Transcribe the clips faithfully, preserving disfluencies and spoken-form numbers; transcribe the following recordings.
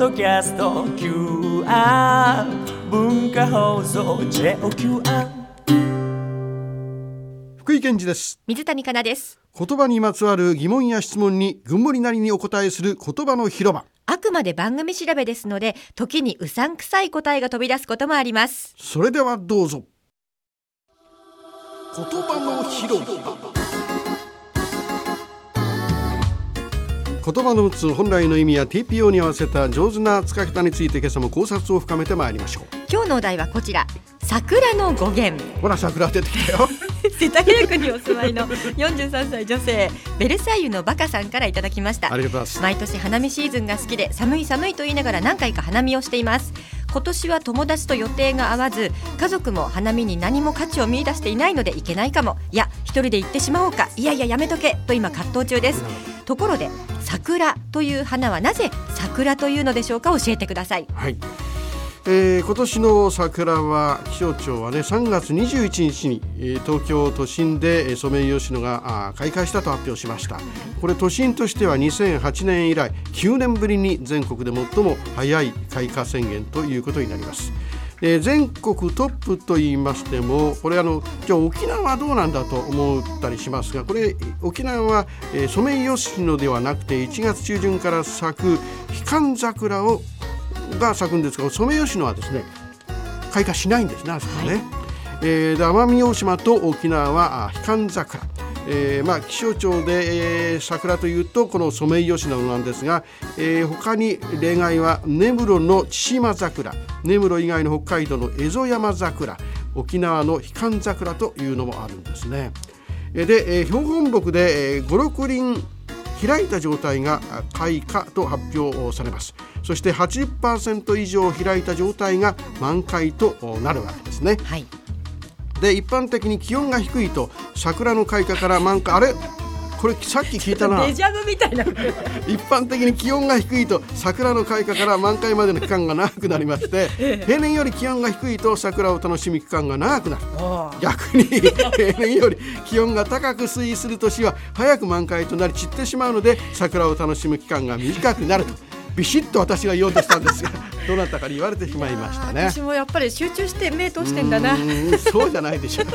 ドキャスト キューアール 文化放送 ジェーオーキューアール 福井健二です。水谷香奈です。言葉にまつわる疑問や質問にぐんもりなりにお答えする言葉の広場。あくまで番組調べですので、時にうさんくさい答えが飛び出すこともあります。それではどうぞ。言葉の広場。言葉の持つ本来の意味や ティーピーオー に合わせた上手な使い方について、今朝も考察を深めてまいりましょう。今日のお題はこちら、桜の語源。ほら桜出てきたよ。世田谷区にお住まいのよんじゅうさんさい女性、ベルサイユのバカさんからいただきました。ありがとうございます。毎年花見シーズンが好きで、寒い寒いと言いながら何回か花見をしています。今年は友達と予定が合わず、家族も花見に何も価値を見出していないので行けないかも、いや一人で行ってしまおうか、いやいややめとけと今葛藤中です。ところで桜という花はなぜ桜というのでしょうか、教えてください。はい、えー、今年の桜は気象庁はね、さんがつにじゅういちにちに東京都心でソメイヨシノが開花したと発表しました。これ都心としてはにせんはちねん以来きゅうねんぶりに全国で最も早い開花宣言ということになります。えー、全国トップと言いましても、これあのじゃあ沖縄はどうなんだと思ったりしますが、これ沖縄は、えー、ソメイヨシノではなくていちがつちゅうじゅんから咲くヒカン桜をが咲くんですが、ソメイヨシノはですね開花しないんですね。奄美大島と沖縄はヒカン桜、えーまあ、気象庁で、えー、桜というとこのソメイヨシノなんですが、えー、他に例外は根室の千島桜、根室以外の北海道の蝦夷山桜、沖縄のヒカン桜というのもあるんですね。で、えー、標本木で、えー、ご、ろくりん開いた状態が開花と発表されます。そして はちじゅっパーセント 以上開いた状態が満開となるわけですね。はい。で、一般的に気温が低いと桜の開花から満開、あれこれさっき聞いたな、デジャブみたいな一般的に気温が低いと桜の開花から満開までの期間が長くなりまして平年より気温が低いと桜を楽しむ期間が長くなる。逆に平年より気温が高く推移する年は早く満開となり散ってしまうので、桜を楽しむ期間が短くなるとビシッと私が言おうとしたんですがどなたかに言われてしまいましたね。私もやっぱり集中して目通してんだな。うんそうじゃないでしょう、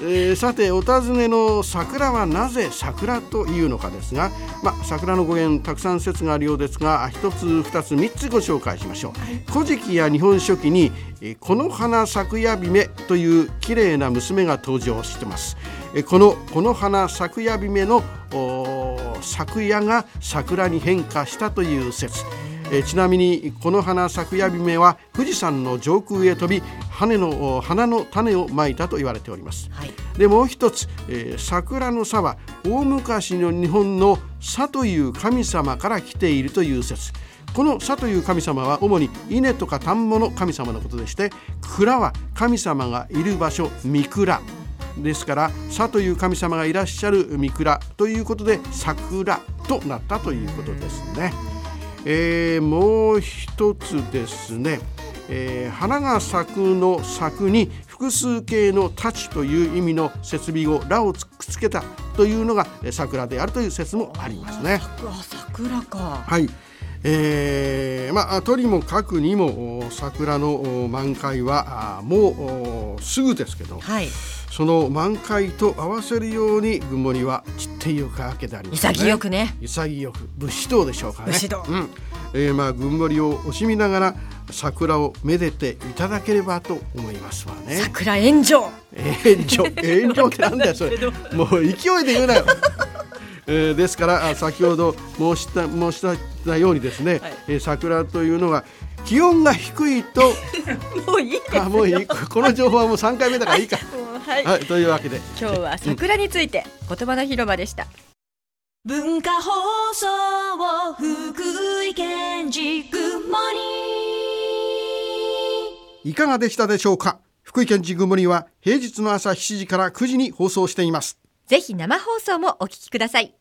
えー、さてお尋ねの桜はなぜ桜というのかですが、まあ、桜の語源たくさん説があるようですが、ひとつふたつみっつご紹介しましょう。古事記や日本書紀にこの花咲くやびめという綺麗な娘が登場しています。このこの花咲くやびめの咲くやが桜に変化したという説。えちなみにこの花咲くやびめは富士山の上空へ飛び羽の花の種をまいたと言われております。はい。でもう一つ、えー、桜の葉は大昔の日本の佐という神様から来ているという説。この佐という神様は主に稲とか田んぼの神様のことでして、蔵は神様がいる場所、御蔵ですから、佐という神様がいらっしゃる御蔵ということで桜となったということですね。えー、もう一つですね、えー、花が咲くの咲くに複数形の太刀という意味の接尾語らをくっつけたというのが桜であるという説もありますね。桜か。はい。えーまあ、とにもかくにも桜の満開はもうすぐですけど、はい、その満開と合わせるように群森は散ってゆくわけでありますね。潔くね。潔く武士道でしょうかね。武士道。うん。えーまあ、群森を惜しみながら桜をめでていただければと思いますわね。桜炎上。炎上。炎上ってなんだよそれ。もう勢いで言うなよ。えー、ですから先ほど申した、申したようにですね、はい、えー、桜というのは気温が低いともういいですよ。あ、もういい。この情報はもうさんかいめだからいいか、はいはい、というわけで今日は桜について言葉の広場でした。うん、文化放送を福井健二群馬にいかがでしたでしょうか。福井健二群馬には平日の朝しちじからくじに放送しています。ぜひ生放送もお聞きください。